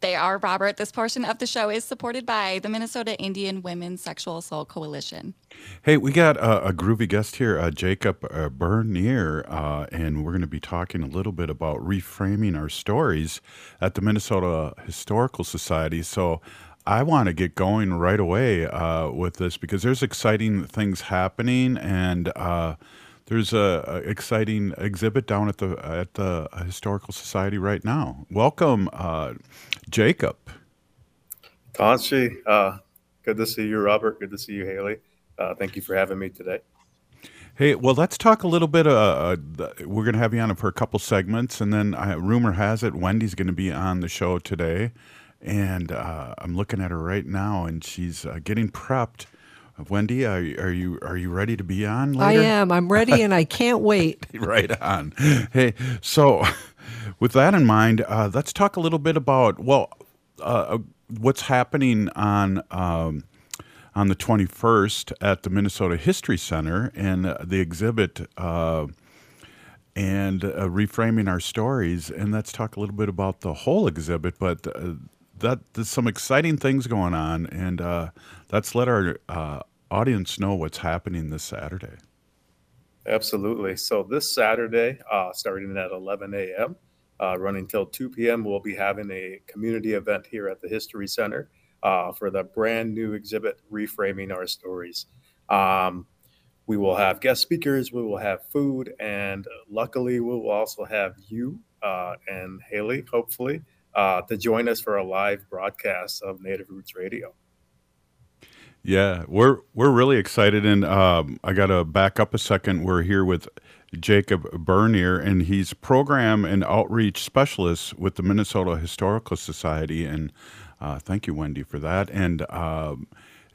They are, Robert. This portion of the show is supported by the Minnesota Indian Women's Sexual Assault Coalition. Hey, we got a groovy guest here, Jacob Bernier, and we're going to be talking a little bit about reframing our stories at the Minnesota Historical Society. So I want to get going right away with this because there's exciting things happening, and there's a exciting exhibit down at the Historical Society right now. Welcome, Jacob. Tanshi, good to see you, Robert. Good to see you, Haley. Thank you for having me today. Hey, well, let's talk a little bit. We're going to have you on for a couple segments, and then rumor has it Wendy's going to be on the show today. And I'm looking at her right now, and she's getting prepped. Wendy, are you ready to be on later? I am. I'm ready, and I can't wait. Right on. Hey, so with that in mind, let's talk a little bit about, what's happening on the 21st at the Minnesota History Center and the exhibit and Reframing Our Stories. And let's talk a little bit about the whole exhibit, but there's some exciting things going on, and let's let our audience know what's happening this Saturday. Absolutely. So this Saturday, starting at 11 a.m., running till 2 p.m., we'll be having a community event here at the History Center for the brand new exhibit, Reframing Our Stories. We will have guest speakers, we will have food, and luckily we will also have you and Haley, hopefully, to join us for a live broadcast of Native Roots Radio. Yeah, we're really excited, and I got to back up a second. We're here with Jacob Bernier, and he's program and outreach specialist with the Minnesota Historical Society, and thank you, Wendy, for that. And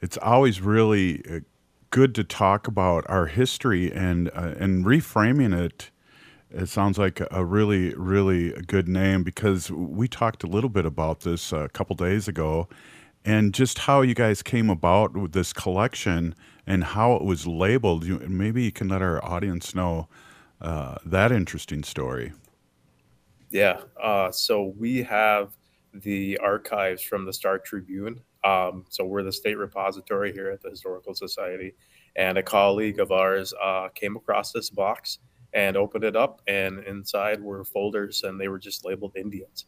it's always really good to talk about our history and reframing it. It sounds like a really, really good name because we talked a little bit about this a couple days ago and just how you guys came about with this collection and how it was labeled. Maybe you can let our audience know that interesting story. Yeah. So we have the archives from the Star Tribune. So we're the state repository here at the Historical Society. And a colleague of ours came across this box and opened it up, and inside were folders, and they were just labeled Indians.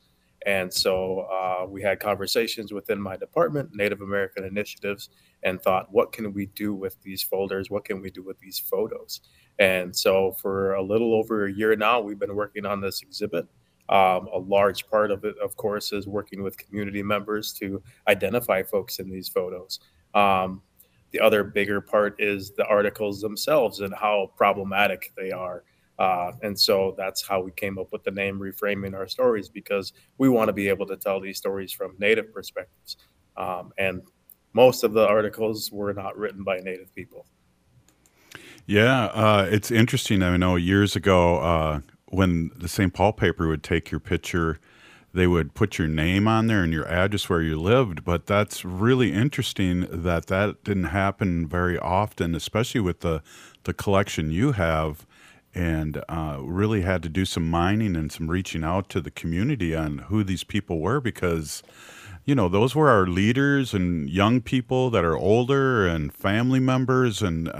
And so we had conversations within my department, Native American Initiatives, and thought, what can we do with these folders? What can we do with these photos? And so for a little over a year now, we've been working on this exhibit. A large part of it, of course, is working with community members to identify folks in these photos. The other bigger part is the articles themselves and how problematic they are. And so that's how we came up with the name Reframing Our Stories, because we want to be able to tell these stories from Native perspectives. And most of the articles were not written by Native people. Yeah, it's interesting. I know years ago when the St. Paul paper would take your picture, they would put your name on there and your address where you lived. But that's really interesting that didn't happen very often, especially with the collection you have. And really had to do some mining and some reaching out to the community on who these people were, because, you know, those were our leaders and young people that are older and family members. And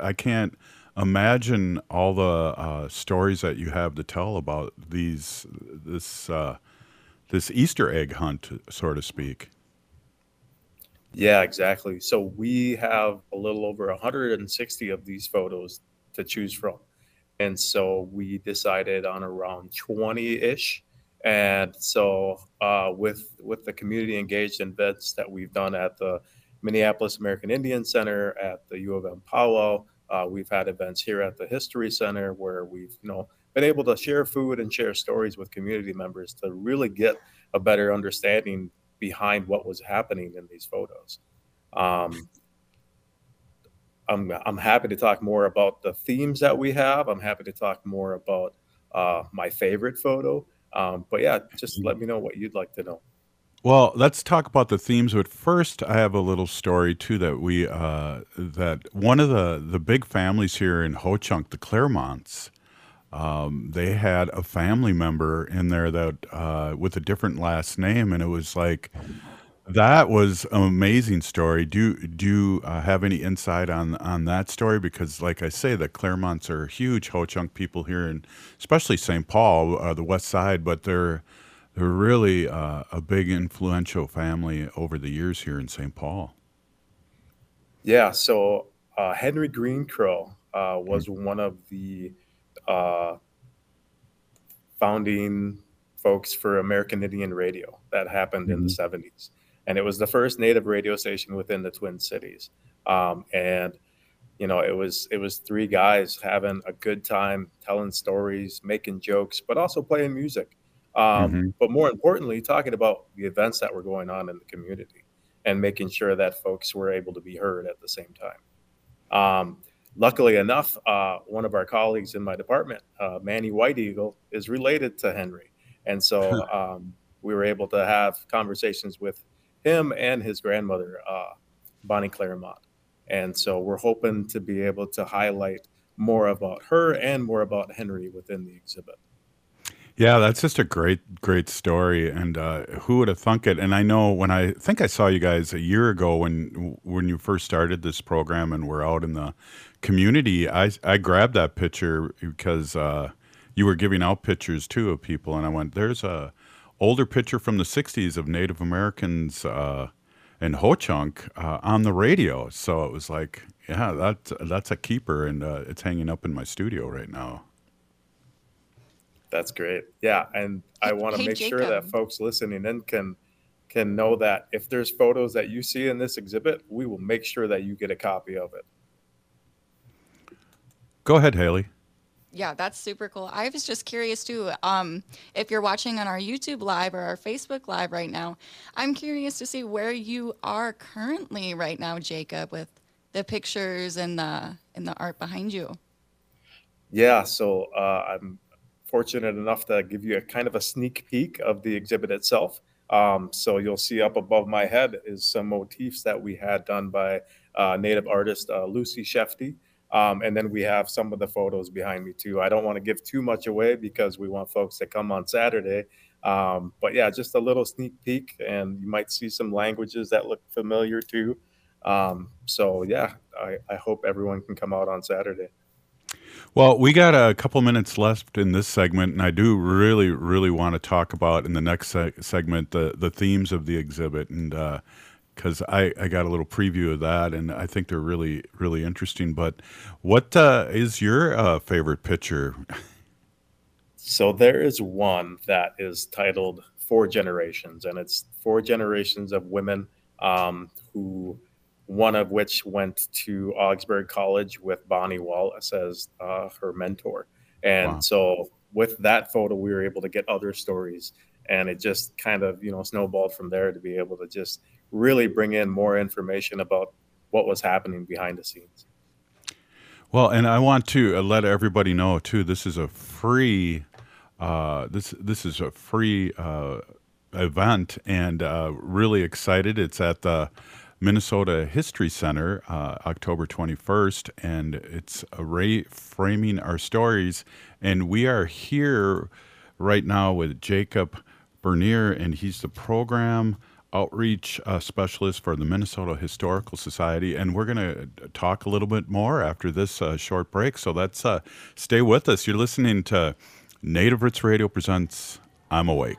I can't imagine all the stories that you have to tell about this Easter egg hunt, so to speak. Yeah, exactly. So we have a little over 160 of these photos to choose from. And so we decided on around 20-ish. And so with the community engaged events that we've done at the Minneapolis American Indian Center, at the U of M Pow Wow, we've had events here at the History Center where we've, you know, been able to share food and share stories with community members to really get a better understanding behind what was happening in these photos. I'm happy to talk more about the themes that we have. I'm happy to talk more about my favorite photo. But yeah, just let me know what you'd like to know. Well, let's talk about the themes. But first, I have a little story too that we that one of the big families here in Ho-Chunk, the Claremonts, they had a family member in there that with a different last name, and it was like. That was an amazing story. Do you have any insight on that story? Because, like I say, the Claremonts are huge Ho-Chunk people here, and especially St. Paul, the West Side. But they're really a big influential family over the years here in St. Paul. Yeah. So Henry Green Crow was one of the founding folks for American Indian Radio. That happened in the 70s. And it was the first native radio station within the Twin Cities. And, you know, it was three guys having a good time, telling stories, making jokes, but also playing music. But more importantly, talking about the events that were going on in the community and making sure that folks were able to be heard at the same time. Luckily enough, one of our colleagues in my department, Manny White Eagle, is related to Henry. And so we were able to have conversations with him and his grandmother, Bonnie Claremont. And so we're hoping to be able to highlight more about her and more about Henry within the exhibit. Yeah, that's just a great, great story. And who would have thunk it? And I know I saw you guys a year ago when you first started this program and were out in the community, I grabbed that picture because you were giving out pictures too of people. And I went, there's a older picture from the 60s of Native Americans in Ho-Chunk on the radio. So it was like, yeah, that's a keeper, and it's hanging up in my studio right now. That's great. Yeah, and I want to make Jacob. Sure that folks listening in can know that if there's photos that you see in this exhibit, we will make sure that you get a copy of it. Go ahead, Haley. Yeah, that's super cool. I was just curious too, if you're watching on our YouTube Live or our Facebook Live right now, I'm curious to see where you are currently right now, Jacob, with the pictures and the art behind you. Yeah, so I'm fortunate enough to give you a kind of a sneak peek of the exhibit itself. So you'll see up above my head is some motifs that we had done by Native artist Lucy Shefty. And then we have some of the photos behind me too. I don't want to give too much away because we want folks to come on Saturday. But yeah, just a little sneak peek, and you might see some languages that look familiar too. So yeah, I hope everyone can come out on Saturday. Well, we got a couple minutes left in this segment, and I do really, really want to talk about in the next segment the themes of the exhibit, and because I got a little preview of that, and I think they're really, really interesting. But what is your favorite picture? So there is one that is titled 4 Generations, and it's 4 generations of women, who one of which went to Augsburg College with Bonnie Wallace as her mentor. And wow. So with that photo, we were able to get other stories, and it just kind of, you know, snowballed from there to be able to just really bring in more information about what was happening behind the scenes. Well, and I want to let everybody know too, this is a free event, and really excited. It's at the Minnesota History Center, October 21st, and it's Reframing Our Stories, and we are here right now with Jacob Bernier, and he's the program outreach specialist for the Minnesota Historical Society, and we're going to talk a little bit more after this short break. So let's stay with us. You're listening to Native Roots Radio presents I'm Awake.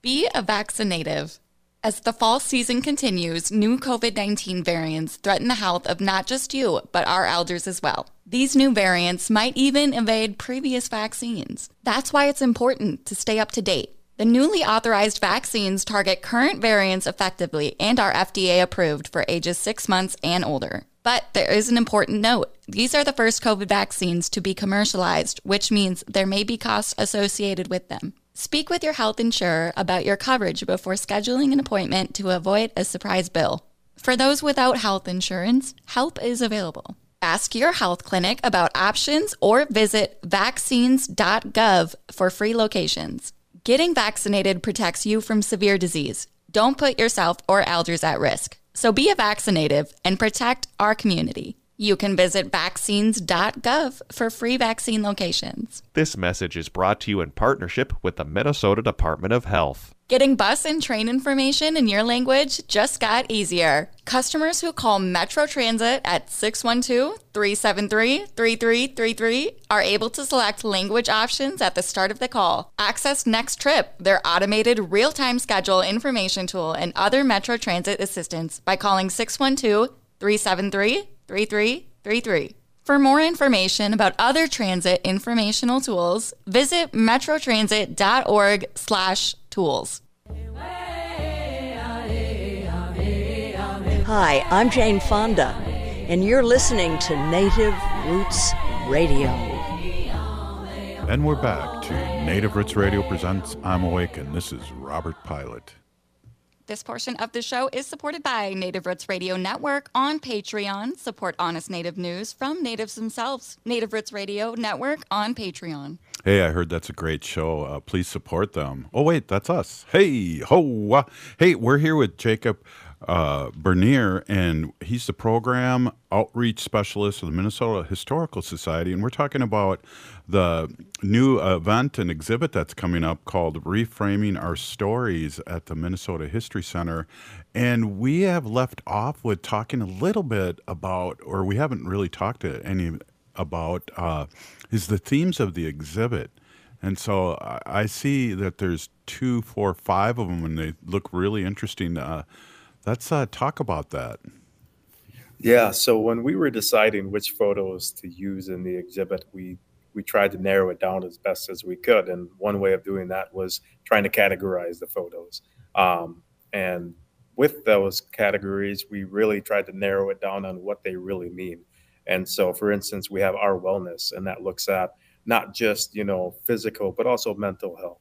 Be a vaccinative. As the fall season continues, new COVID-19 variants threaten the health of not just you, but our elders as well. These new variants might even evade previous vaccines. That's why it's important to stay up to date. The newly authorized vaccines target current variants effectively and are FDA approved for ages 6 months and older. But there is an important note. These are the first COVID vaccines to be commercialized, which means there may be costs associated with them. Speak with your health insurer about your coverage before scheduling an appointment to avoid a surprise bill. For those without health insurance, help is available. Ask your health clinic about options or visit vaccines.gov for free locations. Getting vaccinated protects you from severe disease. Don't put yourself or elders at risk. So be a vaccinative and protect our community. You can visit vaccines.gov for free vaccine locations. This message is brought to you in partnership with the Minnesota Department of Health. Getting bus and train information in your language just got easier. Customers who call Metro Transit at 612-373-3333 are able to select language options at the start of the call. Access Next Trip, their automated real-time schedule information tool, and other Metro Transit assistance by calling 612-373-3333. For more information about other transit informational tools, visit metrotransit.org/tools. Hi, I'm Jane Fonda, and you're listening to Native Roots Radio. And we're back to Native Roots Radio presents I'm Awake, and this is Robert Pilot. This portion of the show is supported by Native Roots Radio Network on Patreon. Support honest Native news from natives themselves. Native Roots Radio Network on Patreon. Hey, I heard that's a great show. Please support them. Oh, wait, that's us. Hey, ho. Hey, we're here with Jacob Bernier, and he's the program outreach specialist of the Minnesota Historical Society, and we're talking about the new event and exhibit that's coming up called Reframing Our Stories at the Minnesota History Center. And we have left off with talking a little bit about, or we haven't really talked any about, is the themes of the exhibit. And so I see that there's 2, 4, 5 of them, and they look really interesting. Let's talk about that. Yeah, so when we were deciding which photos to use in the exhibit, we tried to narrow it down as best as we could. And one way of doing that was trying to categorize the photos. And with those categories, we really tried to narrow it down on what they really mean. And so, for instance, we have our wellness, and that looks at not just, you know, physical, but also mental health.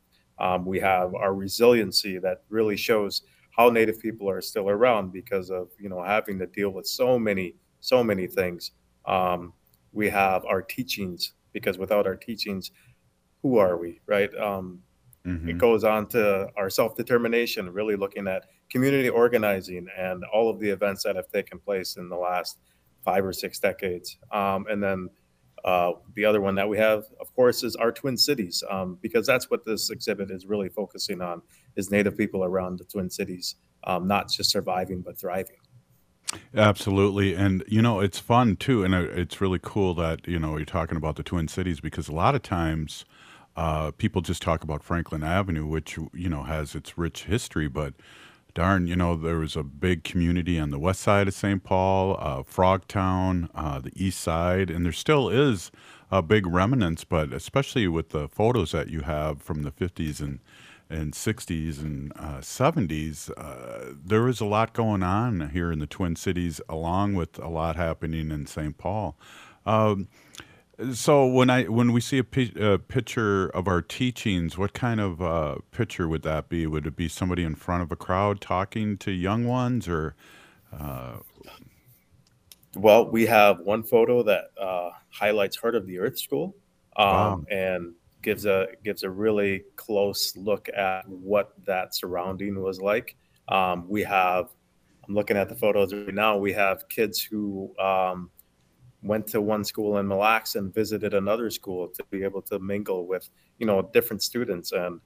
We have our resiliency that really shows how Native people are still around because of, you know, having to deal with so many things. We have our teachings, because without our teachings, who are we, right? It goes on to our self-determination, really looking at community organizing and all of the events that have taken place in the last 5 or 6 decades. And then the other one that we have, of course, is our Twin Cities, because that's what this exhibit is really focusing on, is Native people around the Twin Cities, not just surviving, but thriving. Absolutely. And, you know, it's fun, too. And it's really cool that, you know, you're talking about the Twin Cities, because a lot of times people just talk about Franklin Avenue, which, you know, has its rich history. But darn, you know, there was a big community on the west side of St. Paul, Frogtown, the east side, and there still is a big remnants, but especially with the photos that you have from the 50s and 60s and 70s, there was a lot going on here in the Twin Cities, along with a lot happening in St. Paul. So when we see a picture of our teachings, what kind of picture would that be? Would it be somebody in front of a crowd talking to young ones, or? Well, we have one photo that highlights Heart of the Earth School, wow. And gives a really close look at what that surrounding was like. I'm looking at the photos right now. We have kids who went to one school in Mille Lacs and visited another school to be able to mingle with, different students. And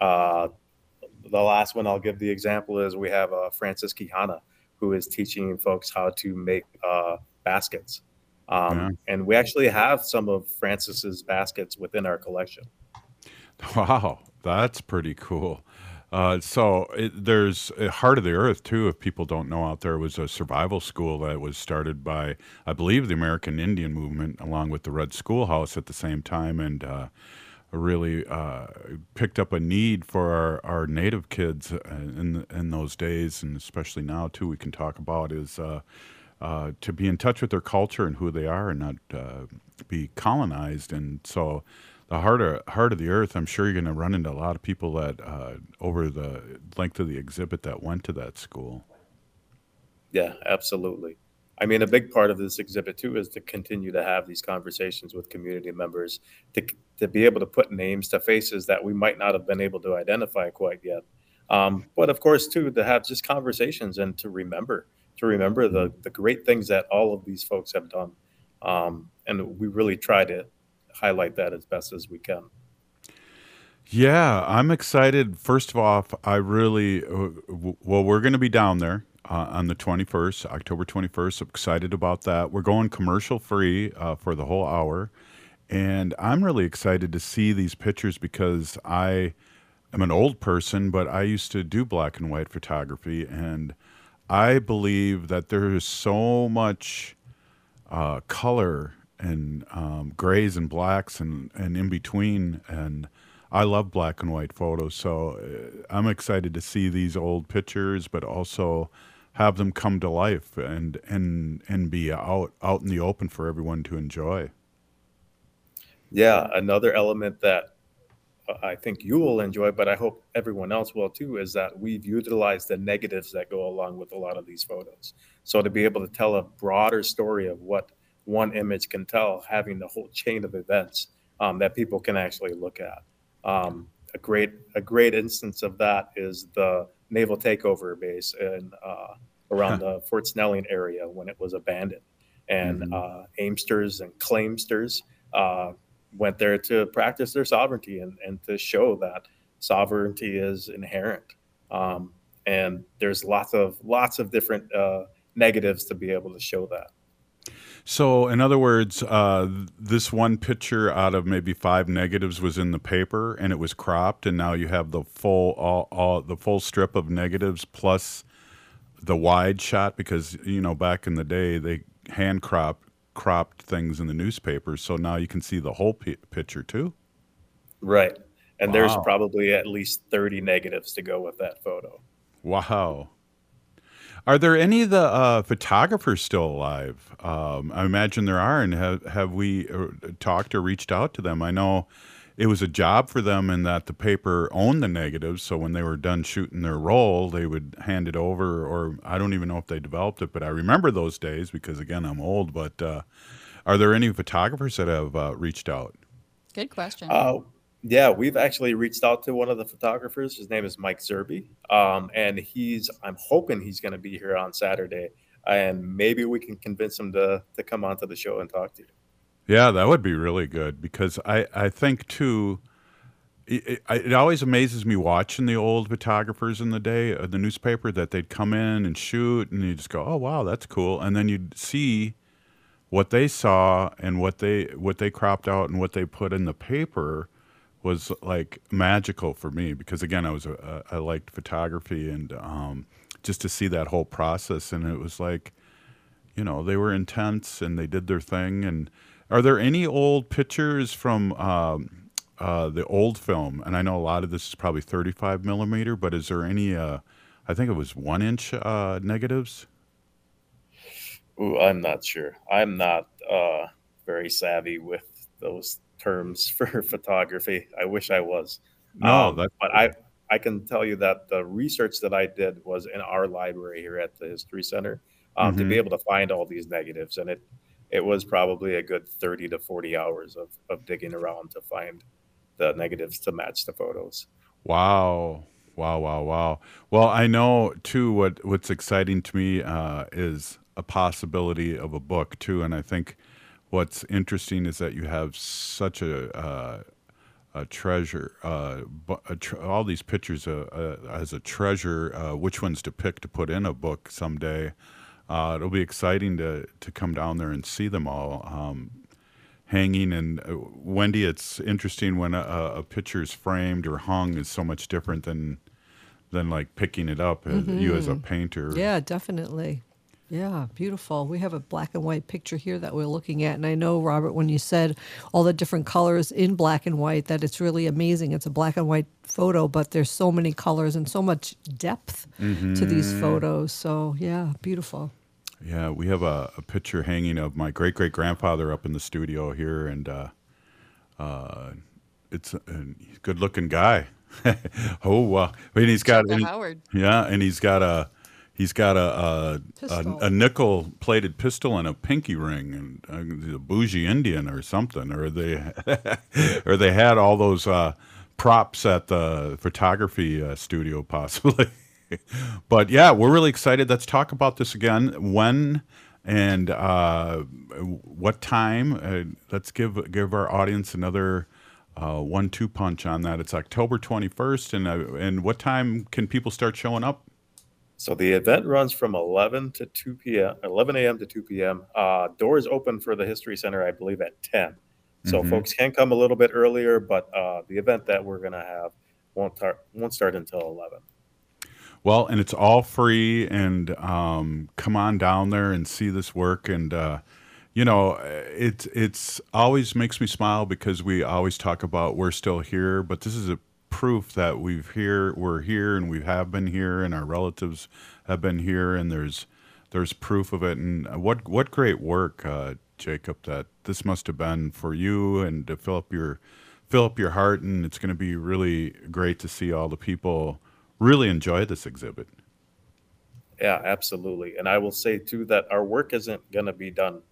the last one I'll give the example is we have Francis Quijana, who is teaching folks how to make baskets. And we actually have some of Francis's baskets within our collection. Wow, that's pretty cool. There's Heart of the Earth, too, if people don't know out there, was a survival school that was started by, I believe, the American Indian movement, along with the Red Schoolhouse at the same time, and really picked up a need for our Native kids in those days, and especially now, too, we can talk about is to be in touch with their culture and who they are and not be colonized. And so the heart of the earth, I'm sure you're going to run into a lot of people that over the length of the exhibit that went to that school. Yeah, absolutely. I mean, a big part of this exhibit, too, is to continue to have these conversations with community members, to be able to put names to faces that we might not have been able to identify quite yet. But, of course, too, to have just conversations and to remember the great things that all of these folks have done. And we really try to highlight that as best as we can. Yeah, I'm excited. First of all, we're going to be down there on the 21st, October 21st. I'm excited about that. We're going commercial free for the whole hour. And I'm really excited to see these pictures because I am an old person, but I used to do black and white photography, and I believe that there is so much color and grays and blacks and in between, and I love black and white photos, so I'm excited to see these old pictures, but also have them come to life and be out in the open for everyone to enjoy. Yeah, another element that I think you will enjoy, but I hope everyone else will too, is that we've utilized the negatives that go along with a lot of these photos. So to be able to tell a broader story of what one image can tell, having the whole chain of events that people can actually look at. A great instance of that is the naval takeover base around the Fort Snelling area when it was abandoned. And aimsters and claimsters went there to practice their sovereignty and to show that sovereignty is inherent. And there's lots of different negatives to be able to show that. So, in other words, this one picture out of maybe five negatives was in the paper, and it was cropped, and now you have the full the full strip of negatives plus the wide shot, because back in the day they hand cropped things in the newspapers, so now you can see the whole picture too. Right, and wow. There's probably at least 30 negatives to go with that photo. Wow. Are there any of the photographers still alive? I imagine there are, and have we talked or reached out to them? I know it was a job for them in that the paper owned the negatives, so when they were done shooting their roll, they would hand it over, or I don't even know if they developed it, but I remember those days because, again, I'm old. But are there any photographers that have reached out? Good question. Yeah, we've actually reached out to one of the photographers. His name is Mike Zerby, and I'm hoping he's going to be here on Saturday, and maybe we can convince him to come onto the show and talk to you. Yeah, that would be really good, because I think, too, it always amazes me watching the old photographers in the day of the newspaper that they'd come in and shoot, and you just go, oh, wow, that's cool, and then you'd see what they saw and what they cropped out and what they put in the paper was like magical for me, because again, I liked photography, and just to see that whole process, and it was like, they were intense and they did their thing. And are there any old pictures from the old film? And I know a lot of this is probably 35 millimeter, but is there any? I think it was 1-inch negatives. Ooh, I'm not sure. I'm not very savvy with those terms for photography. I wish I was. No, but I can tell you that the research that I did was in our library here at the History Center to be able to find all these negatives, and it was probably a good 30 to 40 hours of digging around to find the negatives to match the photos. Wow. Wow, wow, wow. Well, I know, too, what's exciting to me is a possibility of a book, too. And I think what's interesting is that you have such a treasure, all these pictures as a treasure, which ones to pick to put in a book someday. It'll be exciting to come down there and see them all hanging. And Wendy, it's interesting when a picture is framed or hung is so much different than like picking it up, mm-hmm. you as a painter. Yeah, definitely. Yeah, beautiful. We have a black and white picture here that we're looking at. And I know, Robert, when you said all the different colors in black and white, that it's really amazing. It's a black and white photo, but there's so many colors and so much depth mm-hmm. to these photos. So, yeah, beautiful. Yeah, we have a picture hanging of my great-great-grandfather up in the studio here. And it's a good-looking guy. Oh, wow. And he's got Howard. Yeah, and he's got a... He's got a nickel-plated pistol and a pinky ring, and a bougie Indian or something, or they or they had all those props at the photography studio, possibly. But yeah, we're really excited. Let's talk about this again. When and what time? Let's give our audience another 1-2 punch on that. It's October 21st, and what time can people start showing up? So the event runs from 11 a.m. to 2 p.m. Doors open for the History Center, I believe, at 10. So mm-hmm. folks can come a little bit earlier, but the event that we're going to have won't start until 11. Well, and it's all free, and come on down there and see this work. And, you know, it's always makes me smile because we always talk about we're still here, but this is a proof that we're here, and we have been here, and our relatives have been here, and there's proof of it. And what great work, Jacob, that this must have been for you, and to fill up your heart. And it's going to be really great to see all the people really enjoy this exhibit. Yeah, absolutely. And I will say too that our work isn't going to be done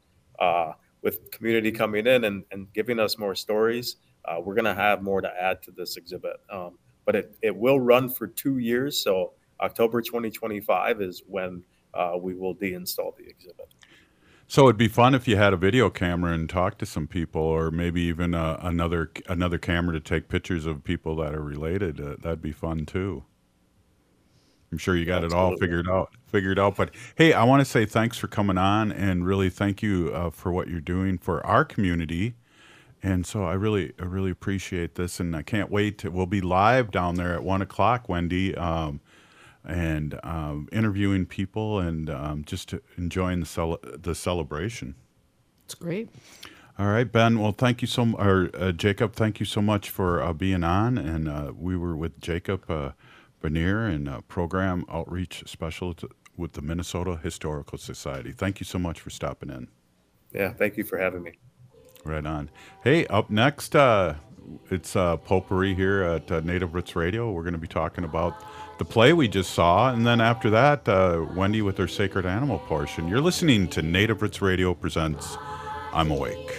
with community coming in and giving us more stories. We're going to have more to add to this exhibit, but it will run for 2 years. So October 2025 is when we will deinstall the exhibit. So it'd be fun if you had a video camera and talked to some people, or maybe even another camera to take pictures of people that are related. That'd be fun too. I'm sure you got it all figured out. But hey, I want to say thanks for coming on, and really thank you for what you're doing for our community. And so I really appreciate this, and I can't wait. We'll be live down there at 1:00, Wendy, and interviewing people and just enjoying the celebration. It's great. All right, Ben. Well, thank you Jacob. Thank you so much for being on. And we were with Jacob Bernier and Program Outreach Specialist with the Minnesota Historical Society. Thank you so much for stopping in. Yeah, thank you for having me. Right on. Hey, up next, it's Potpourri here at Native Roots Radio. We're going to be talking about the play we just saw. And then after that, Wendy with her sacred animal portion. You're listening to Native Roots Radio presents I'm Awake.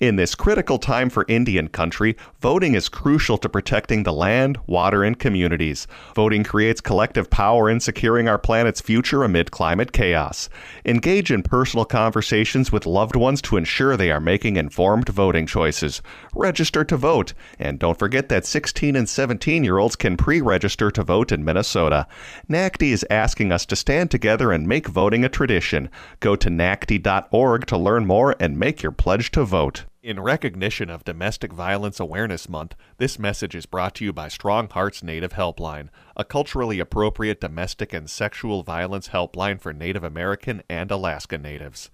In this critical time for Indian country, voting is crucial to protecting the land, water, and communities. Voting creates collective power in securing our planet's future amid climate chaos. Engage in personal conversations with loved ones to ensure they are making informed voting choices. Register to vote. And don't forget that 16 and 17-year-olds can pre-register to vote in Minnesota. NACD is asking us to stand together and make voting a tradition. Go to NACD.org to learn more and make your pledge to vote. In recognition of Domestic Violence Awareness Month, this message is brought to you by Strong Hearts Native Helpline, a culturally appropriate domestic and sexual violence helpline for Native American and Alaska Natives.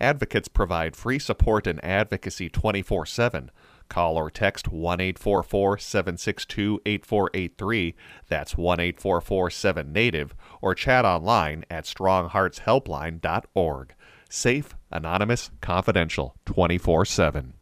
Advocates provide free support and advocacy 24/7. Call or text 1-844-762-8483, that's 1-844-7-NATIVE, or chat online at strongheartshelpline.org. Safe, anonymous, confidential, 24/7.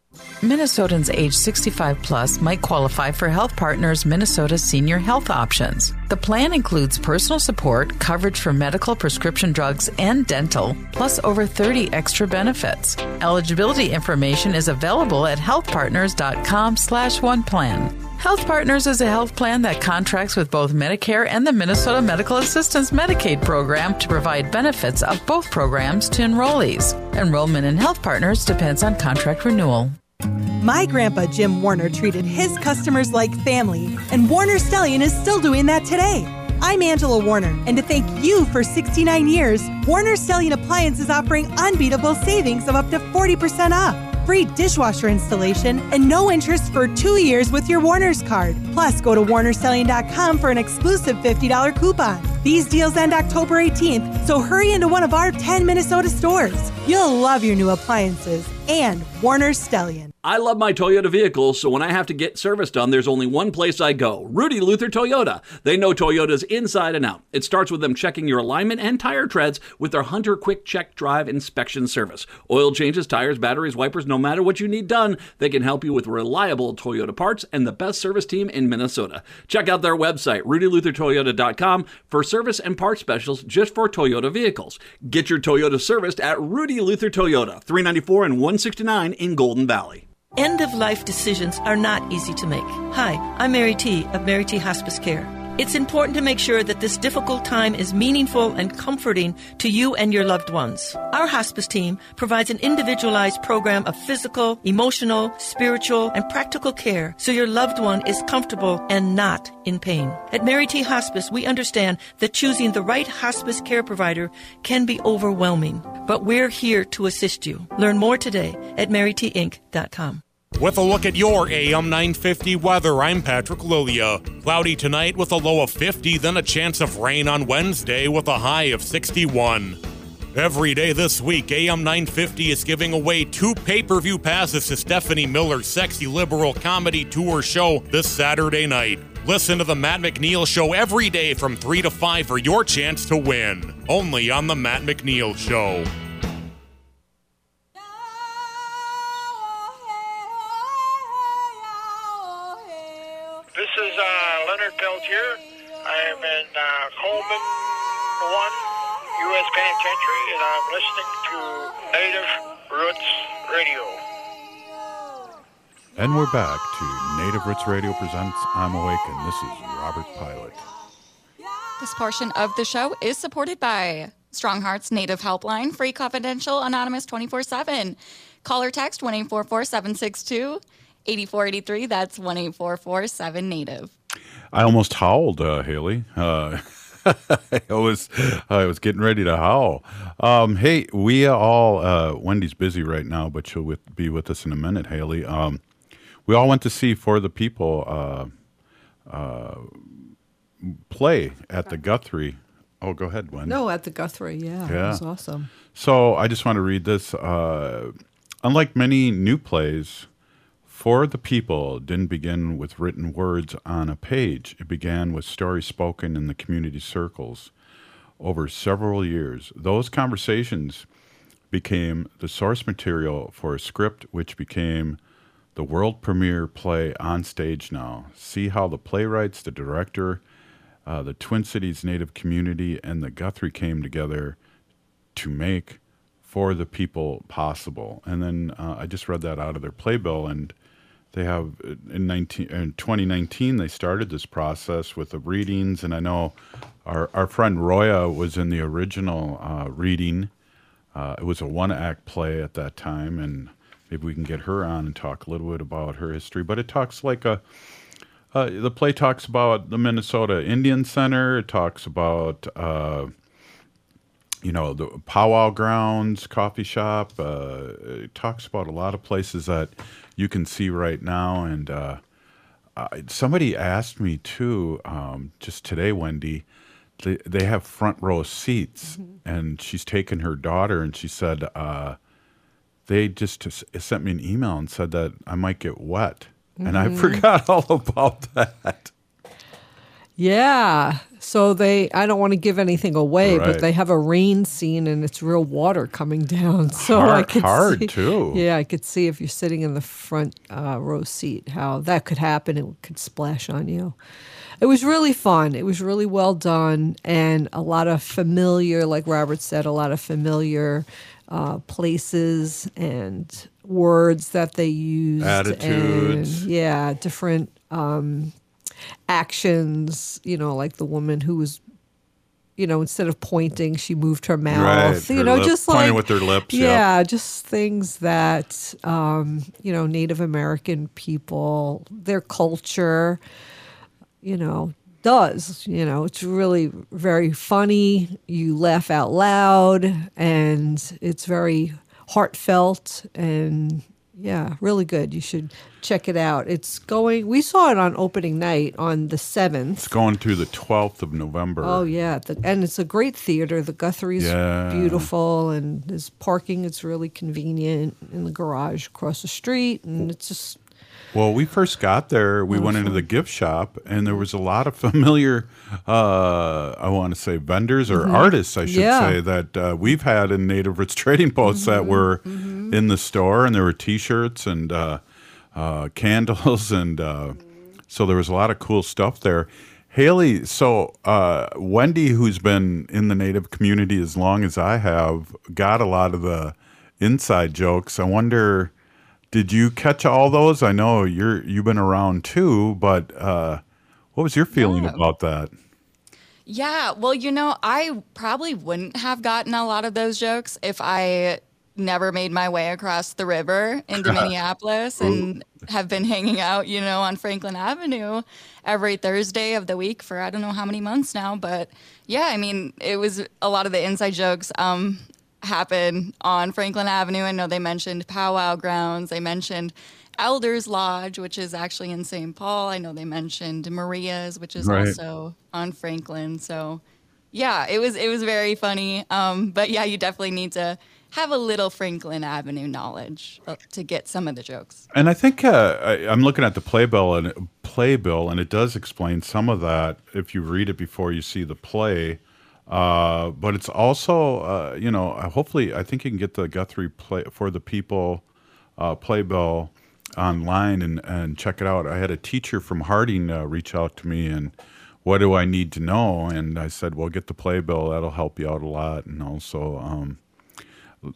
Minnesotans age 65 plus might qualify for Health Partners Minnesota Senior Health Options. The plan includes personal support, coverage for medical, prescription drugs, and dental, plus over 30 extra benefits. Eligibility information is available at healthpartners.com/oneplan. Health Partners is a health plan that contracts with both Medicare and the Minnesota Medical Assistance Medicaid program to provide benefits of both programs to enrollees. Enrollment in Health Partners depends on contract renewal. My grandpa Jim Warner treated his customers like family, and Warner Stallion is still doing that today. I'm Angela Warner, and to thank you for 69 years, Warner Stallion Appliance is offering unbeatable savings of up to 40% off, free dishwasher installation, and no interest for 2 years with your Warner's card. Plus, go to warnerselling.com for an exclusive $50 coupon. These deals end October 18th, so hurry into one of our 10 Minnesota stores. You'll love your new appliances and Warner Stallion. I love my Toyota vehicles, so when I have to get service done, there's only one place I go, Rudy Luther Toyota. They know Toyotas inside and out. It starts with them checking your alignment and tire treads with their Hunter Quick Check Drive Inspection Service. Oil changes, tires, batteries, wipers, no matter what you need done, they can help you with reliable Toyota parts and the best service team in Minnesota. Check out their website, rudyluthertoyota.com, for service and parts specials just for Toyota vehicles. Get your Toyota serviced at Rudy Luther Toyota, 394 and 169 in Golden Valley. End-of-life decisions are not easy to make. Hi, I'm Mary T. of Mary T. Hospice Care. It's important to make sure that this difficult time is meaningful and comforting to you and your loved ones. Our hospice team provides an individualized program of physical, emotional, spiritual, and practical care so your loved one is comfortable and not in pain. At Mary T. Hospice, we understand that choosing the right hospice care provider can be overwhelming, but we're here to assist you. Learn more today at marytinc.com. With a look at your AM 950 weather, I'm Patrick Lilia. Cloudy tonight with a low of 50, then a chance of rain on Wednesday with a high of 61. Every day this week, AM 950 is giving away 2 pay-per-view passes to Stephanie Miller's Sexy Liberal Comedy Tour show this Saturday night. Listen to The Matt McNeil Show every day from 3 to 5 for your chance to win. Only on The Matt McNeil Show. Here. I am in Coleman 1, U.S. Penitentiary, and I'm listening to Native Roots Radio. And we're back to Native Roots Radio presents I'm Awake, and this is Robert Pilot. This portion of the show is supported by Strong Hearts Native Helpline, free, confidential, anonymous, 24/7. Call or text 1-844-762-8483. That's 1-844-7-NATIVE. I almost howled, Haley. I was getting ready to howl. Hey, we all, Wendy's busy right now, but she'll be with us in a minute, Haley. We all went to see For the People play at the Guthrie. Oh, go ahead, Wendy. No, at the Guthrie, yeah. That was awesome. So I just want to read this. Unlike many new plays, For the People didn't begin with written words on a page. It began with stories spoken in the community circles over several years. Those conversations became the source material for a script which became the world premiere play on stage now. See how the playwrights, the director, the Twin Cities Native community, and the Guthrie came together to make For the People possible. And then I just read that out of their playbill, and they have, in 2019, they started this process with the readings, and I know our friend Roya was in the original reading. It was a one-act play at that time, and maybe we can get her on and talk a little bit about her history. But it talks like the play talks about the Minnesota Indian Center. It talks about, the Pow Wow Grounds Coffee Shop. It talks about a lot of places that you can see right now. And somebody asked me, too, just today, Wendy, they have front row seats. Mm-hmm. And she's taken her daughter, and she said, they just sent me an email and said that I might get wet. Mm-hmm. And I forgot all about that. Yeah. So I don't want to give anything away, right, but they have a rain scene and it's real water coming down. So hard, too. Yeah, I could see if you're sitting in the front row seat how that could happen. It could splash on you. It was really fun. It was really well done, and a lot of familiar, like Robert said, a lot of familiar places and words that they used. Attitudes. And, yeah, different actions, you know, like the woman who was, you know, instead of pointing, she moved her mouth, right, just like pointing with her lips. Yeah, yep. Just things that, you know, Native American people, their culture, you know, does. You know, it's really very funny. You laugh out loud, and it's very heartfelt, and yeah, really good. You should check it out. It's going, we saw it on opening night on the 7th. It's going through the 12th of November. Oh, yeah. And it's a great theater. The Guthrie's beautiful, and there's parking. It's really convenient in the garage across the street, and it's just... Well, we first got there, we went into the gift shop, and there was a lot of familiar, I want to say vendors or mm-hmm. artists, I should say, that we've had in Native Roots Trading Posts mm-hmm. that were mm-hmm. in the store, and there were T-shirts and candles, and so there was a lot of cool stuff there. Haley, so Wendy, who's been in the Native community as long as I have, got a lot of the inside jokes. I wonder... Did you catch all those? I know you've been around too, but what was your feeling about that? Yeah, well, you know, I probably wouldn't have gotten a lot of those jokes if I never made my way across the river into Minneapolis and have been hanging out, you know, on Franklin Avenue every Thursday of the week for I don't know how many months now. But yeah, I mean, it was a lot of the inside jokes. Happen on Franklin Avenue. I know they mentioned Pow Wow Grounds. They mentioned Elder's Lodge, which is actually in St. Paul. I know they mentioned Maria's, which is also on Franklin. So, yeah, it was very funny. But yeah, you definitely need to have a little Franklin Avenue knowledge to get some of the jokes. And I think I'm looking at the playbill, and it does explain some of that if you read it before you see the play. But it's also, you know, hopefully I think you can get the Guthrie play For the People playbill online and check it out. I had a teacher from Harding reach out to me and what do I need to know? And I said, well, get the playbill. That'll help you out a lot. And also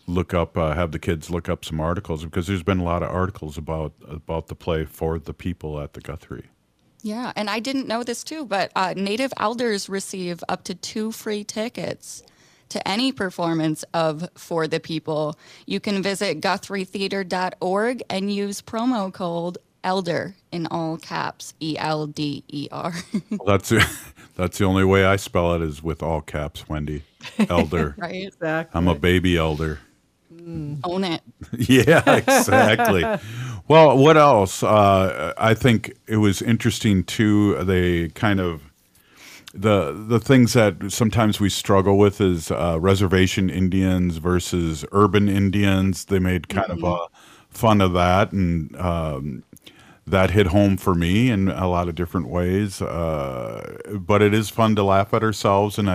look up, have the kids look up some articles because there's been a lot of articles about the play For the People at the Guthrie. Yeah, and I didn't know this too, but Native elders receive up to 2 free tickets to any performance of For the People. You can visit GuthrieTheater.org and use promo code ELDER in all caps, ELDER. That's the only way I spell it is with all caps, Wendy. Elder. Right, exactly. I'm a baby elder. Own it. Yeah, exactly. Well, what else? I think it was interesting too. They kind of the things that sometimes we struggle with is reservation Indians versus urban Indians. They made kind mm-hmm. of fun of that, and that hit home for me in a lot of different ways. But it is fun to laugh at ourselves, and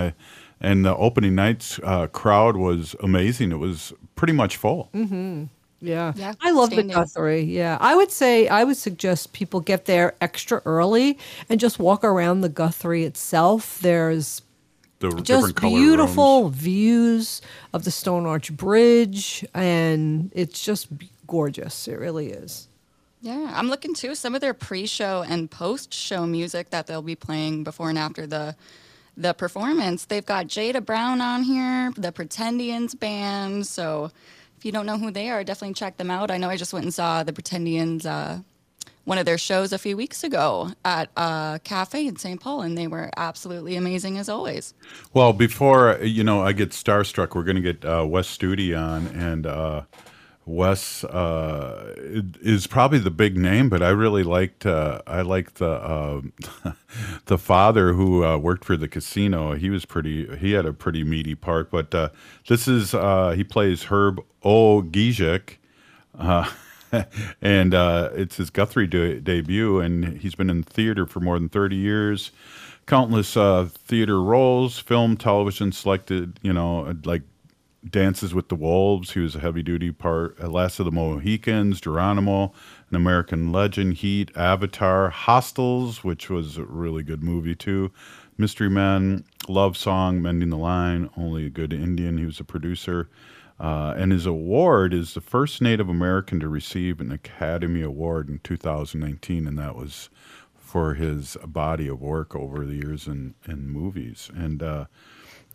the opening night's crowd was amazing. It was pretty much full. Mm-hmm. Yeah, I love the Guthrie. Yeah, I would suggest people get there extra early and just walk around the Guthrie itself. There's just beautiful views of the Stone Arch Bridge, and it's just gorgeous. It really is. Yeah, I'm looking too. Some of their pre-show and post-show music that they'll be playing before and after the performance. They've got Jada Brown on here, the Pretendians band, so... If you don't know who they are, definitely check them out. I know I just went and saw the Pretendians, one of their shows a few weeks ago at a cafe in St. Paul, and they were absolutely amazing as always. Well, before, you know, I get starstruck, we're going to get Wes Studi on, and Wes is probably the big name, but I really liked the father who worked for the casino. He had a pretty meaty part, but this is he plays Herb O. Gizek, And it's his Guthrie debut, and he's been in theater for more than 30 years. Countless theater roles, film, television, selected, you know, like Dances with the Wolves. He was a heavy-duty part. Last of the Mohicans, Geronimo, An American Legend, Heat, Avatar, Hostels, which was a really good movie, too. Mystery Men, Love Song, Mending the Line, Only a Good Indian. He was a producer. And his award is the first Native American to receive an Academy Award in 2019, and that was for his body of work over the years in movies. And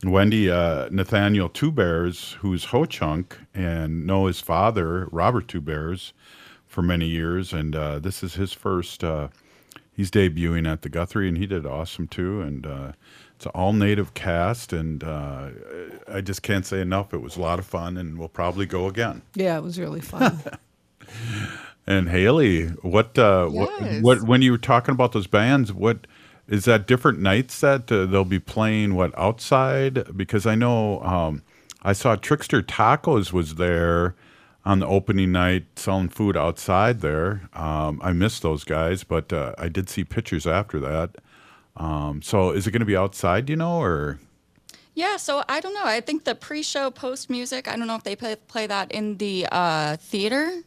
Wendy Nathaniel Two Bears, who's Ho-Chunk, and know his father, Robert Two Bears, for many years. And this is his first, he's debuting at the Guthrie, and he did awesome, too. And it's an all-Native cast, and I just can't say enough. It was a lot of fun, and we'll probably go again. Yeah, it was really fun. And Haley, what when you were talking about those bands, what is that different nights that they'll be playing, what, outside? Because I know I saw Trickster Tacos was there on the opening night selling food outside there. I missed those guys, but I did see pictures after that. So is it going to be outside, do you know, or? Yeah, so I don't know. I think the pre-show, post-music, I don't know if they play that in the theater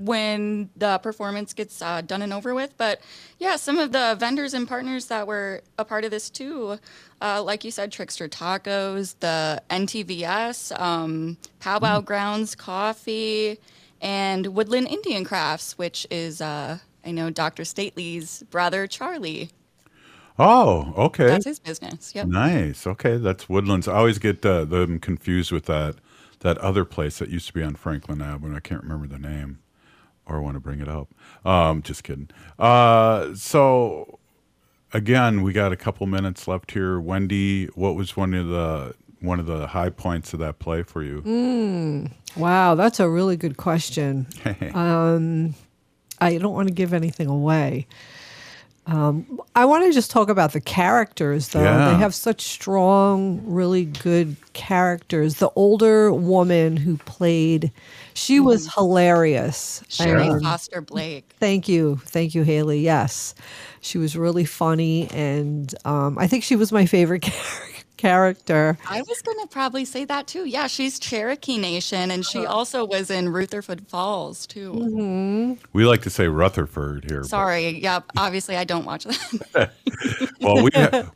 when the performance gets done and over with. But, yeah, some of the vendors and partners that were a part of this, too, like you said, Trickster Tacos, the NTVS, Pow Wow Grounds Coffee, and Woodland Indian Crafts, which is, I know, Dr. Stately's brother, Charlie. Oh, okay. That's his business. Yep. Nice. Okay, that's Woodlands. I always get them confused with that other place that used to be on Franklin Avenue. I can't remember the name, or want to bring it up. Just kidding. So, again, we got a couple minutes left here. Wendy, what was one of the high points of that play for you? Wow, that's a really good question. I don't want to give anything away. I want to just talk about the characters, though. Yeah. They have such strong, really good characters. The older woman who played, she was hilarious. Sherry Foster Blake. Thank you, Haley. Yes, she was really funny, and I think she was my favorite character. I was going to probably say that, too. Yeah, she's Cherokee Nation, and she also was in Rutherford Falls, too. Mm-hmm. We like to say Rutherford here. Sorry. But... Yep. Obviously, I don't watch that. Well,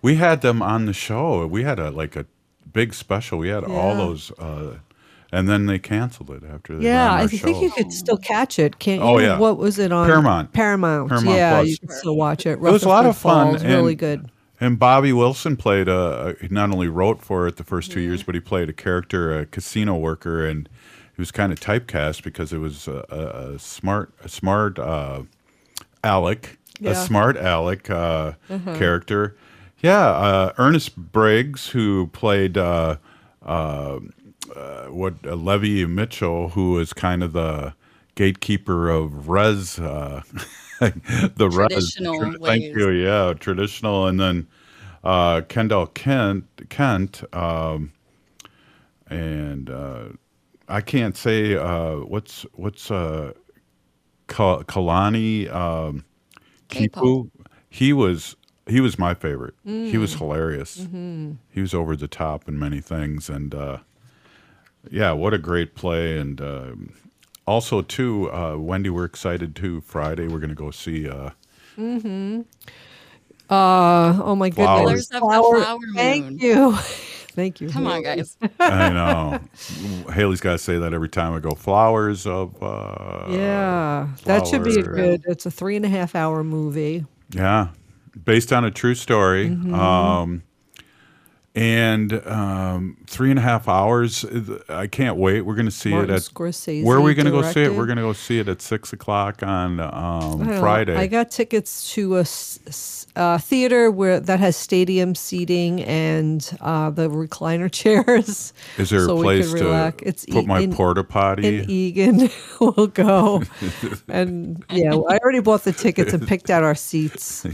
we had them on the show. We had a big special. We had all those... and then they canceled it after that. Yeah, I think you could still catch it, can't you? Oh, yeah. What was it on? Paramount. Yeah, Plus. You can still watch it. It was a lot of fun. Falls, and really good. And Bobby Wilson played he not only wrote for it the first 2 years, but he played a character, a casino worker, and he was kind of typecast because it was a smart Alec character. Yeah, Ernest Briggs, who played Levy Mitchell, who was kind of the gatekeeper of res. The traditional res. Thank you. Yeah, traditional. And then Kendall Kent, and I can't say what's Kalani Kipu. He was my favorite. He was hilarious. Mm-hmm. He was over the top in many things, and yeah, what a great play. And also, too, Wendy, we're excited, too. Friday, we're going to go see... oh, my goodness. Flower Moon. Thank you. Come on, guys. I know. Haley's got to say that every time I go, Flowers of... that should be good. It's a 3.5-hour movie. Yeah, based on a true story. Mm-hmm. And 3.5 hours. I can't wait. We're going to see Martin Scorsese. Where are we going to go see it? We're going to go see it at 6:00 on Friday. I got tickets to a theater that has stadium seating and the recliner chairs. Is there a place to put my porta potty? In Egan, we'll go. And yeah, I already bought the tickets and picked out our seats.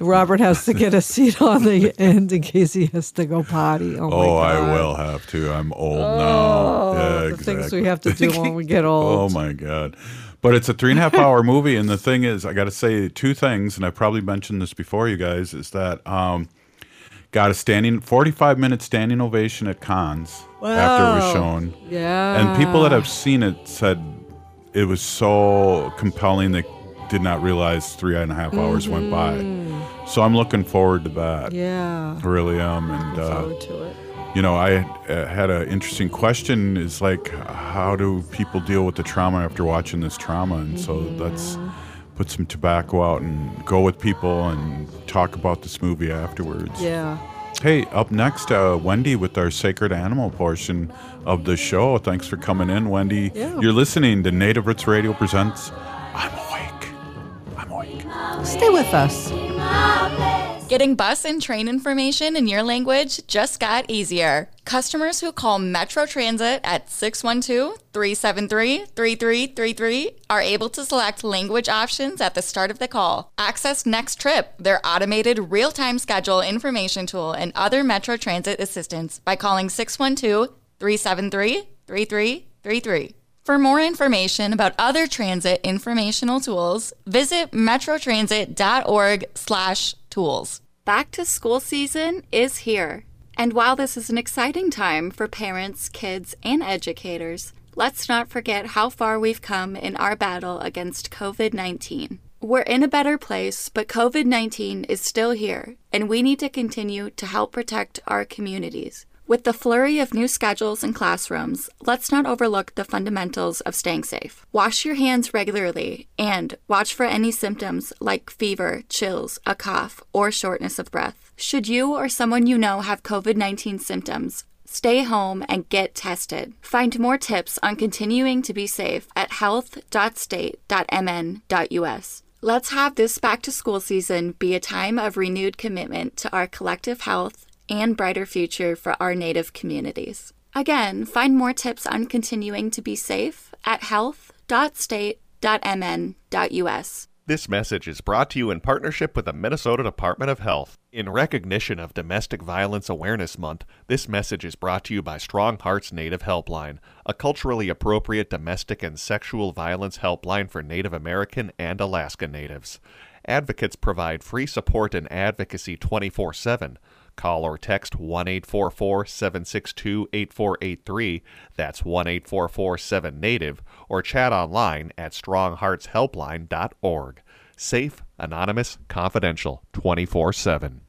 Robert has to get a seat on the end in case he has to go go potty. Oh, my God. I will have to. I'm old now. Yeah, exactly. Things we have to do when we get old. Oh, my God. But it's a 3.5-hour movie, and the thing is, I got to say two things, and I probably mentioned this before, you guys, is that got a 45-minute standing ovation at Cannes after it was shown. Yeah. And people that have seen it said it was so compelling they did not realize 3.5 hours went by. So I'm looking forward to that. Yeah. I really am. And forward to it. You know, I had an interesting question, is like, how do people deal with the trauma after watching this trauma? And so let's put some tobacco out and go with people and talk about this movie afterwards. Yeah. Hey, up next, Wendy with our sacred animal portion of the show. Thanks for coming in, Wendy. Yeah. You're listening to Native Roots Radio presents I'm Awake. I'm Awake. Stay with us. Getting bus and train information in your language just got easier. Customers who call Metro Transit at 612-373-3333 are able to select language options at the start of the call. Access Next Trip, their automated real-time schedule information tool, and other Metro Transit assistance by calling 612-373-3333. For more information about other transit informational tools, visit metrotransit.org/tools. Back to school season is here. And while this is an exciting time for parents, kids, and educators, let's not forget how far we've come in our battle against COVID-19. We're in a better place, but COVID-19 is still here, and we need to continue to help protect our communities. With the flurry of new schedules and classrooms, let's not overlook the fundamentals of staying safe. Wash your hands regularly and watch for any symptoms like fever, chills, a cough, or shortness of breath. Should you or someone you know have COVID-19 symptoms, stay home and get tested. Find more tips on continuing to be safe at health.state.mn.us. Let's have this back-to-school season be a time of renewed commitment to our collective health and brighter future for our Native communities. Again, find more tips on continuing to be safe at health.state.mn.us. This message is brought to you in partnership with the Minnesota Department of Health. In recognition of Domestic Violence Awareness Month, this message is brought to you by Strong Hearts Native Helpline, a culturally appropriate domestic and sexual violence helpline for Native American and Alaska Natives. Advocates provide free support and advocacy 24/7. Call or text 1-844-762-8483, that's 1-844-7-NATIVE, or chat online at strongheartshelpline.org. Safe, anonymous, confidential, 24/7.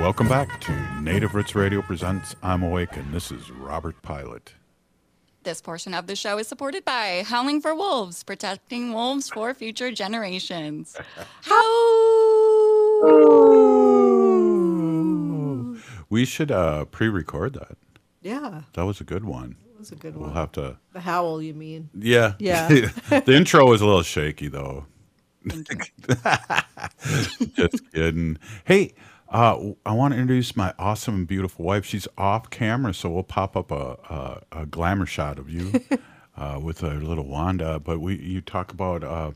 Welcome back to Native Roots Radio presents I'm Awake, and this is Robert Pilot. This portion of the show is supported by Howling for Wolves, protecting wolves for future generations. How? We should pre-record that. Yeah. That was a good one. It was a good one. We'll have to. The howl, you mean? Yeah. Yeah. The intro was a little shaky, though. Just kidding. Hey. I want to introduce my awesome and beautiful wife. She's off camera, so we'll pop up a glamour shot of you with a little Wanda. But you talk about our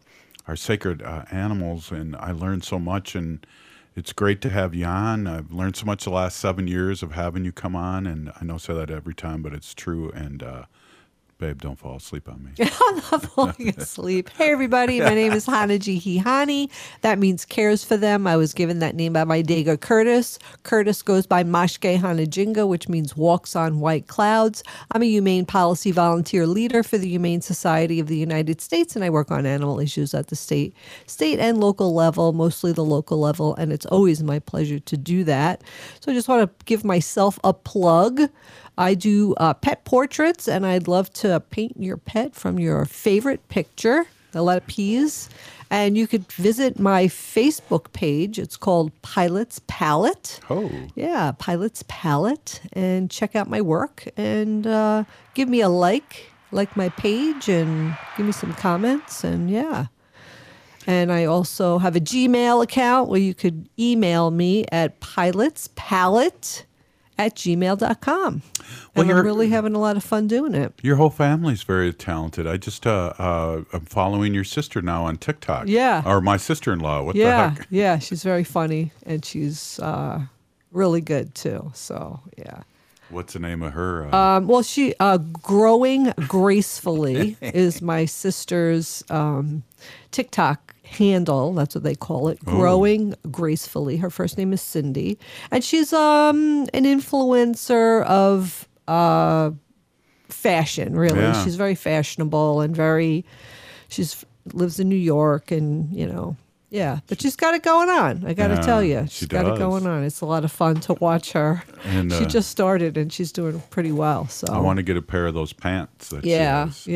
sacred animals, and I learned so much, and it's great to have you on. I've learned so much the last 7 years of having you come on, and I know I say that every time, but it's true, and babe, don't fall asleep on me. I'm not falling asleep. Hey, everybody. My name is Hanaji Hihani. That means cares for them. I was given that name by my Dega Curtis. Curtis goes by Mashke Hanajinga, which means walks on white clouds. I'm a humane policy volunteer leader for the Humane Society of the United States, and I work on animal issues at the state and local level, mostly the local level, and it's always my pleasure to do that. So I just want to give myself a plug. I do pet portraits, and I'd love to paint your pet from your favorite picture, a lot of peas. And you could visit my Facebook page. It's called Pilot's Palette. Oh. Yeah, Pilot's Palette. And check out my work and give me a like like my page and give me some comments, and yeah. And I also have a Gmail account where you could email me at pilotspalette@gmail.com. And I'm really having a lot of fun doing it. Your whole family's very talented. I just I'm following your sister now on TikTok. Yeah. Or my sister-in-law. What the heck? Yeah, she's very funny, and she's really good, too. So, yeah. What's the name of her? Well, she Growing Gracefully is my sister's TikTok handle. That's what they call it. Growing Gracefully. Her first name is Cindy, and she's an influencer of fashion. Really, yeah. She's very fashionable and very. She's lives in New York, and you know. Yeah, but she's got it going on. I got to tell you. She's got it going on. It's a lot of fun to watch her. And, she just started, and she's doing pretty well. So I want to get a pair of those pants. That she has.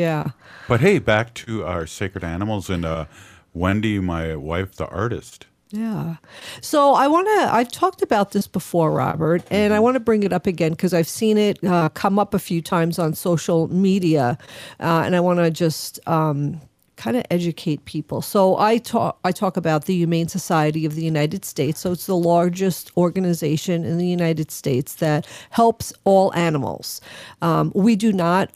But, hey, back to our sacred animals and Wendy, my wife, the artist. Yeah. So I've talked about this before, Robert, and I want to bring it up again because I've seen it come up a few times on social media, and I want to just kind of educate people. So I talk about the Humane Society of the United States. So it's the largest organization in the United States that helps all animals. We do not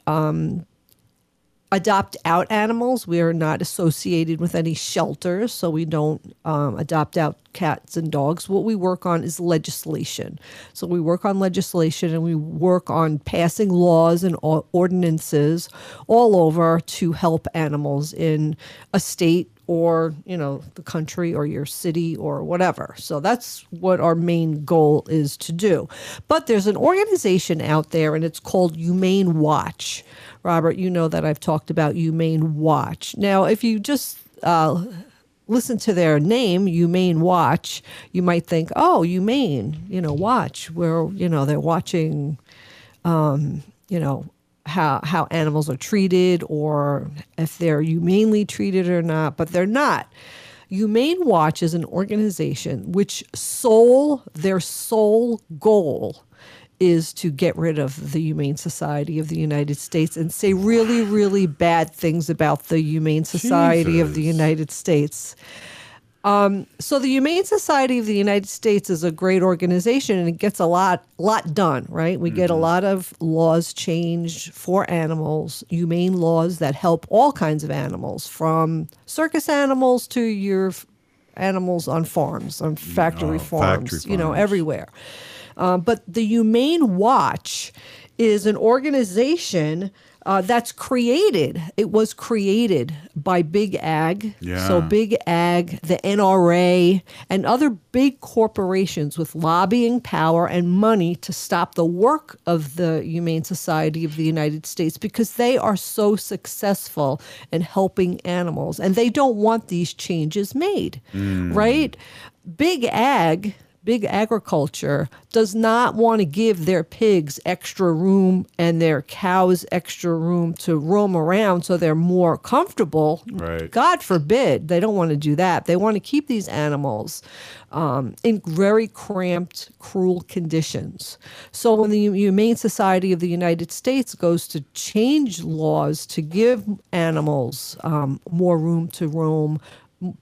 adopt out animals. We are not associated with any shelters, so we don't adopt out cats and dogs. What we work on is legislation. So we work on legislation, and we work on passing laws and ordinances all over to help animals in a state or, you know, the country or your city or whatever. So that's what our main goal is to do. But there's an organization out there, and it's called Humane Watch. Robert, you know that I've talked about Humane Watch. Now, if you just listen to their name, Humane Watch, you might think, oh, humane, you know, watch, where, you know, they're watching, you know, how animals are treated or if they're humanely treated or not, but they're not. Humane Watch is an organization which their sole goal is to get rid of the Humane Society of the United States and say really, really bad things about the Humane Society of the United States. So the Humane Society of the United States is a great organization, and it gets a lot done, right? We get a lot of laws changed for animals, humane laws that help all kinds of animals, from circus animals to your animals on farms, on factory farms, you know, everywhere. But the Humane Watch is an organization that's created. It was created by Big Ag. Yeah. So Big Ag, the NRA, and other big corporations with lobbying power and money to stop the work of the Humane Society of the United States because they are so successful in helping animals, and they don't want these changes made, right? Big agriculture does not want to give their pigs extra room and their cows extra room to roam around so they're more comfortable. Right. God forbid. They don't want to do that. They want to keep these animals in very cramped, cruel conditions. So when the Humane Society of the United States goes to change laws to give animals more room to roam,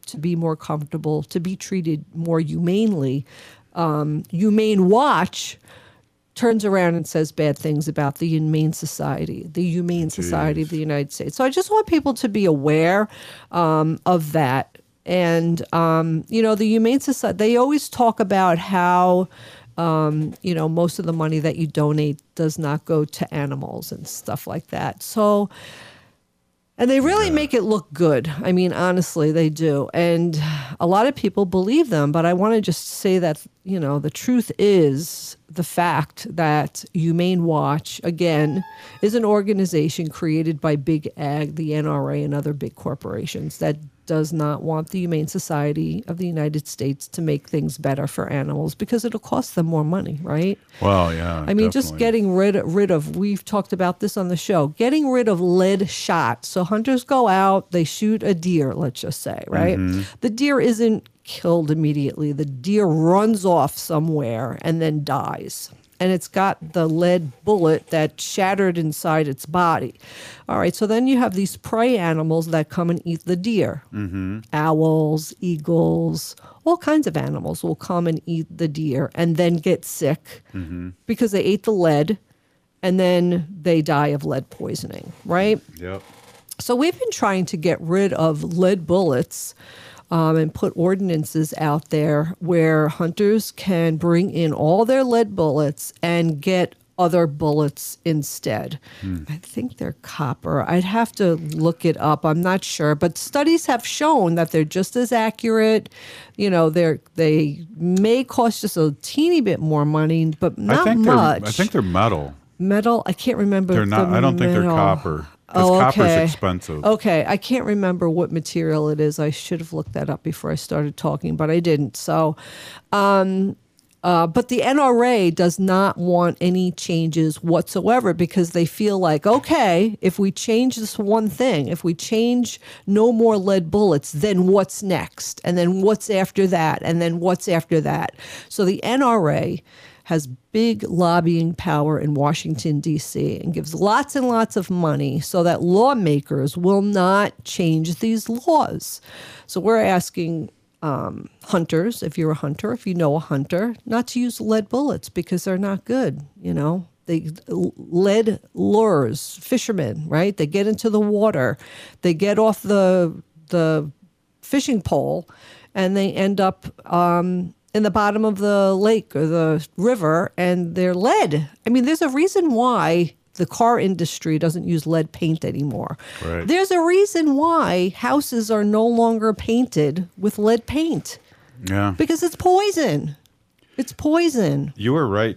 to be more comfortable, to be treated more humanely, Humane Watch turns around and says bad things about the Humane Society, the Humane Society of the United States. So I just want people to be aware of that. And, you know, the Humane Society, they always talk about how, you know, most of the money that you donate does not go to animals and stuff like that. So, and they really make it look good. I mean, honestly, they do. And a lot of people believe them, but I want to just say that, you know, the truth is the fact that Humane Watch, again, is an organization created by Big Ag, the NRA, and other big corporations that does not want the Humane Society of the United States to make things better for animals because it'll cost them more money, right? Well, yeah. I mean, definitely. Just getting rid of, we've talked about this on the show, getting rid of lead shot. So hunters go out, they shoot a deer, let's just say, right? Mm-hmm. The deer isn't killed immediately. The deer runs off somewhere and then dies. and it's got the lead bullet that shattered inside its body. All right, so then you have these prey animals that come and eat the deer. Mm-hmm. Owls, eagles, all kinds of animals will come and eat the deer and then get sick mm-hmm. because they ate the lead, and then they die of lead poisoning, right? Yep. So we've been trying to get rid of lead bullets and put ordinances out there where hunters can bring in all their lead bullets and get other bullets instead. I think they're copper. I'd have to look it up. I'm not sure. But studies have shown that they're just as accurate. You know, they may cost just a teeny bit more money, but not much. I think they're metal. Metal? I can't remember. They're not. I don't think they're copper. Because copper's expensive. Okay, I can't remember what material it is. I should have looked that up before I started talking, but I didn't. So, but the NRA does not want any changes whatsoever because they feel like, okay, if we change this one thing, if we change no more lead bullets, then what's next? And then what's after that? And then what's after that? So the NRA has big lobbying power in Washington, D.C., and gives lots and lots of money so that lawmakers will not change these laws. So we're asking hunters, if you're a hunter, if you know a hunter, not to use lead bullets because they're not good, you know. They lead lures fishermen, right? They get into the water. They get off the fishing pole, and they end up in the bottom of the lake or the river, and they're lead. I mean, there's a reason why the car industry doesn't use lead paint anymore. Right. There's a reason why houses are no longer painted with lead paint. Yeah. Because it's poison. It's poison. You were right.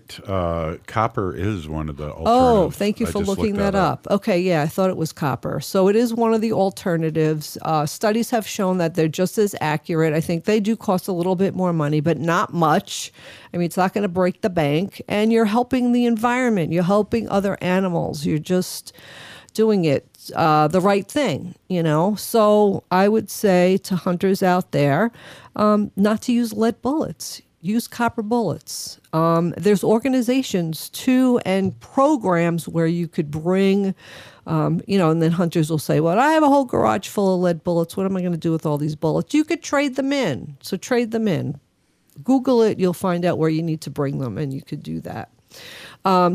Copper is one of the alternatives. Oh, thank you for looking that up. Okay, yeah, I thought it was copper. So it is one of the alternatives. Studies have shown that they're just as accurate. I think they do cost a little bit more money, but not much. I mean, it's not going to break the bank. And you're helping the environment. You're helping other animals. You're just doing it the right thing, you know. So I would say to hunters out there, not to use lead bullets. Use copper bullets. There's organizations, too, and programs where you could bring, you know, and then hunters will say, well, I have a whole garage full of lead bullets. What am I going to do with all these bullets? You could trade them in. So trade them in. Google it. You'll find out where you need to bring them, and you could do that.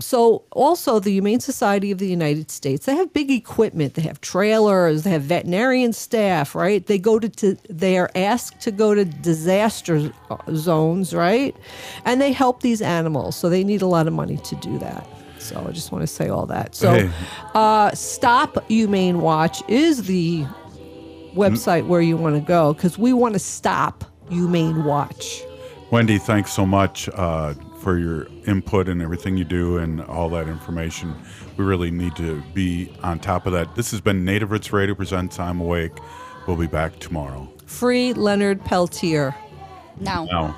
So also the Humane Society of the United States, they have big equipment. They have trailers, they have veterinarian staff, right? They go to they are asked to go to disaster zones, right? And they help these animals. So they need a lot of money to do that. So I just want to say all that. So hey. Stop Humane Watch is the website where you want to go because we want to stop Humane Watch. Wendy, thanks so much. For your input and everything you do and all that information. We really need to be on top of that. This has been Native Roots Radio Presents I'm Awake. We'll be back tomorrow. Free Leonard Peltier. Now.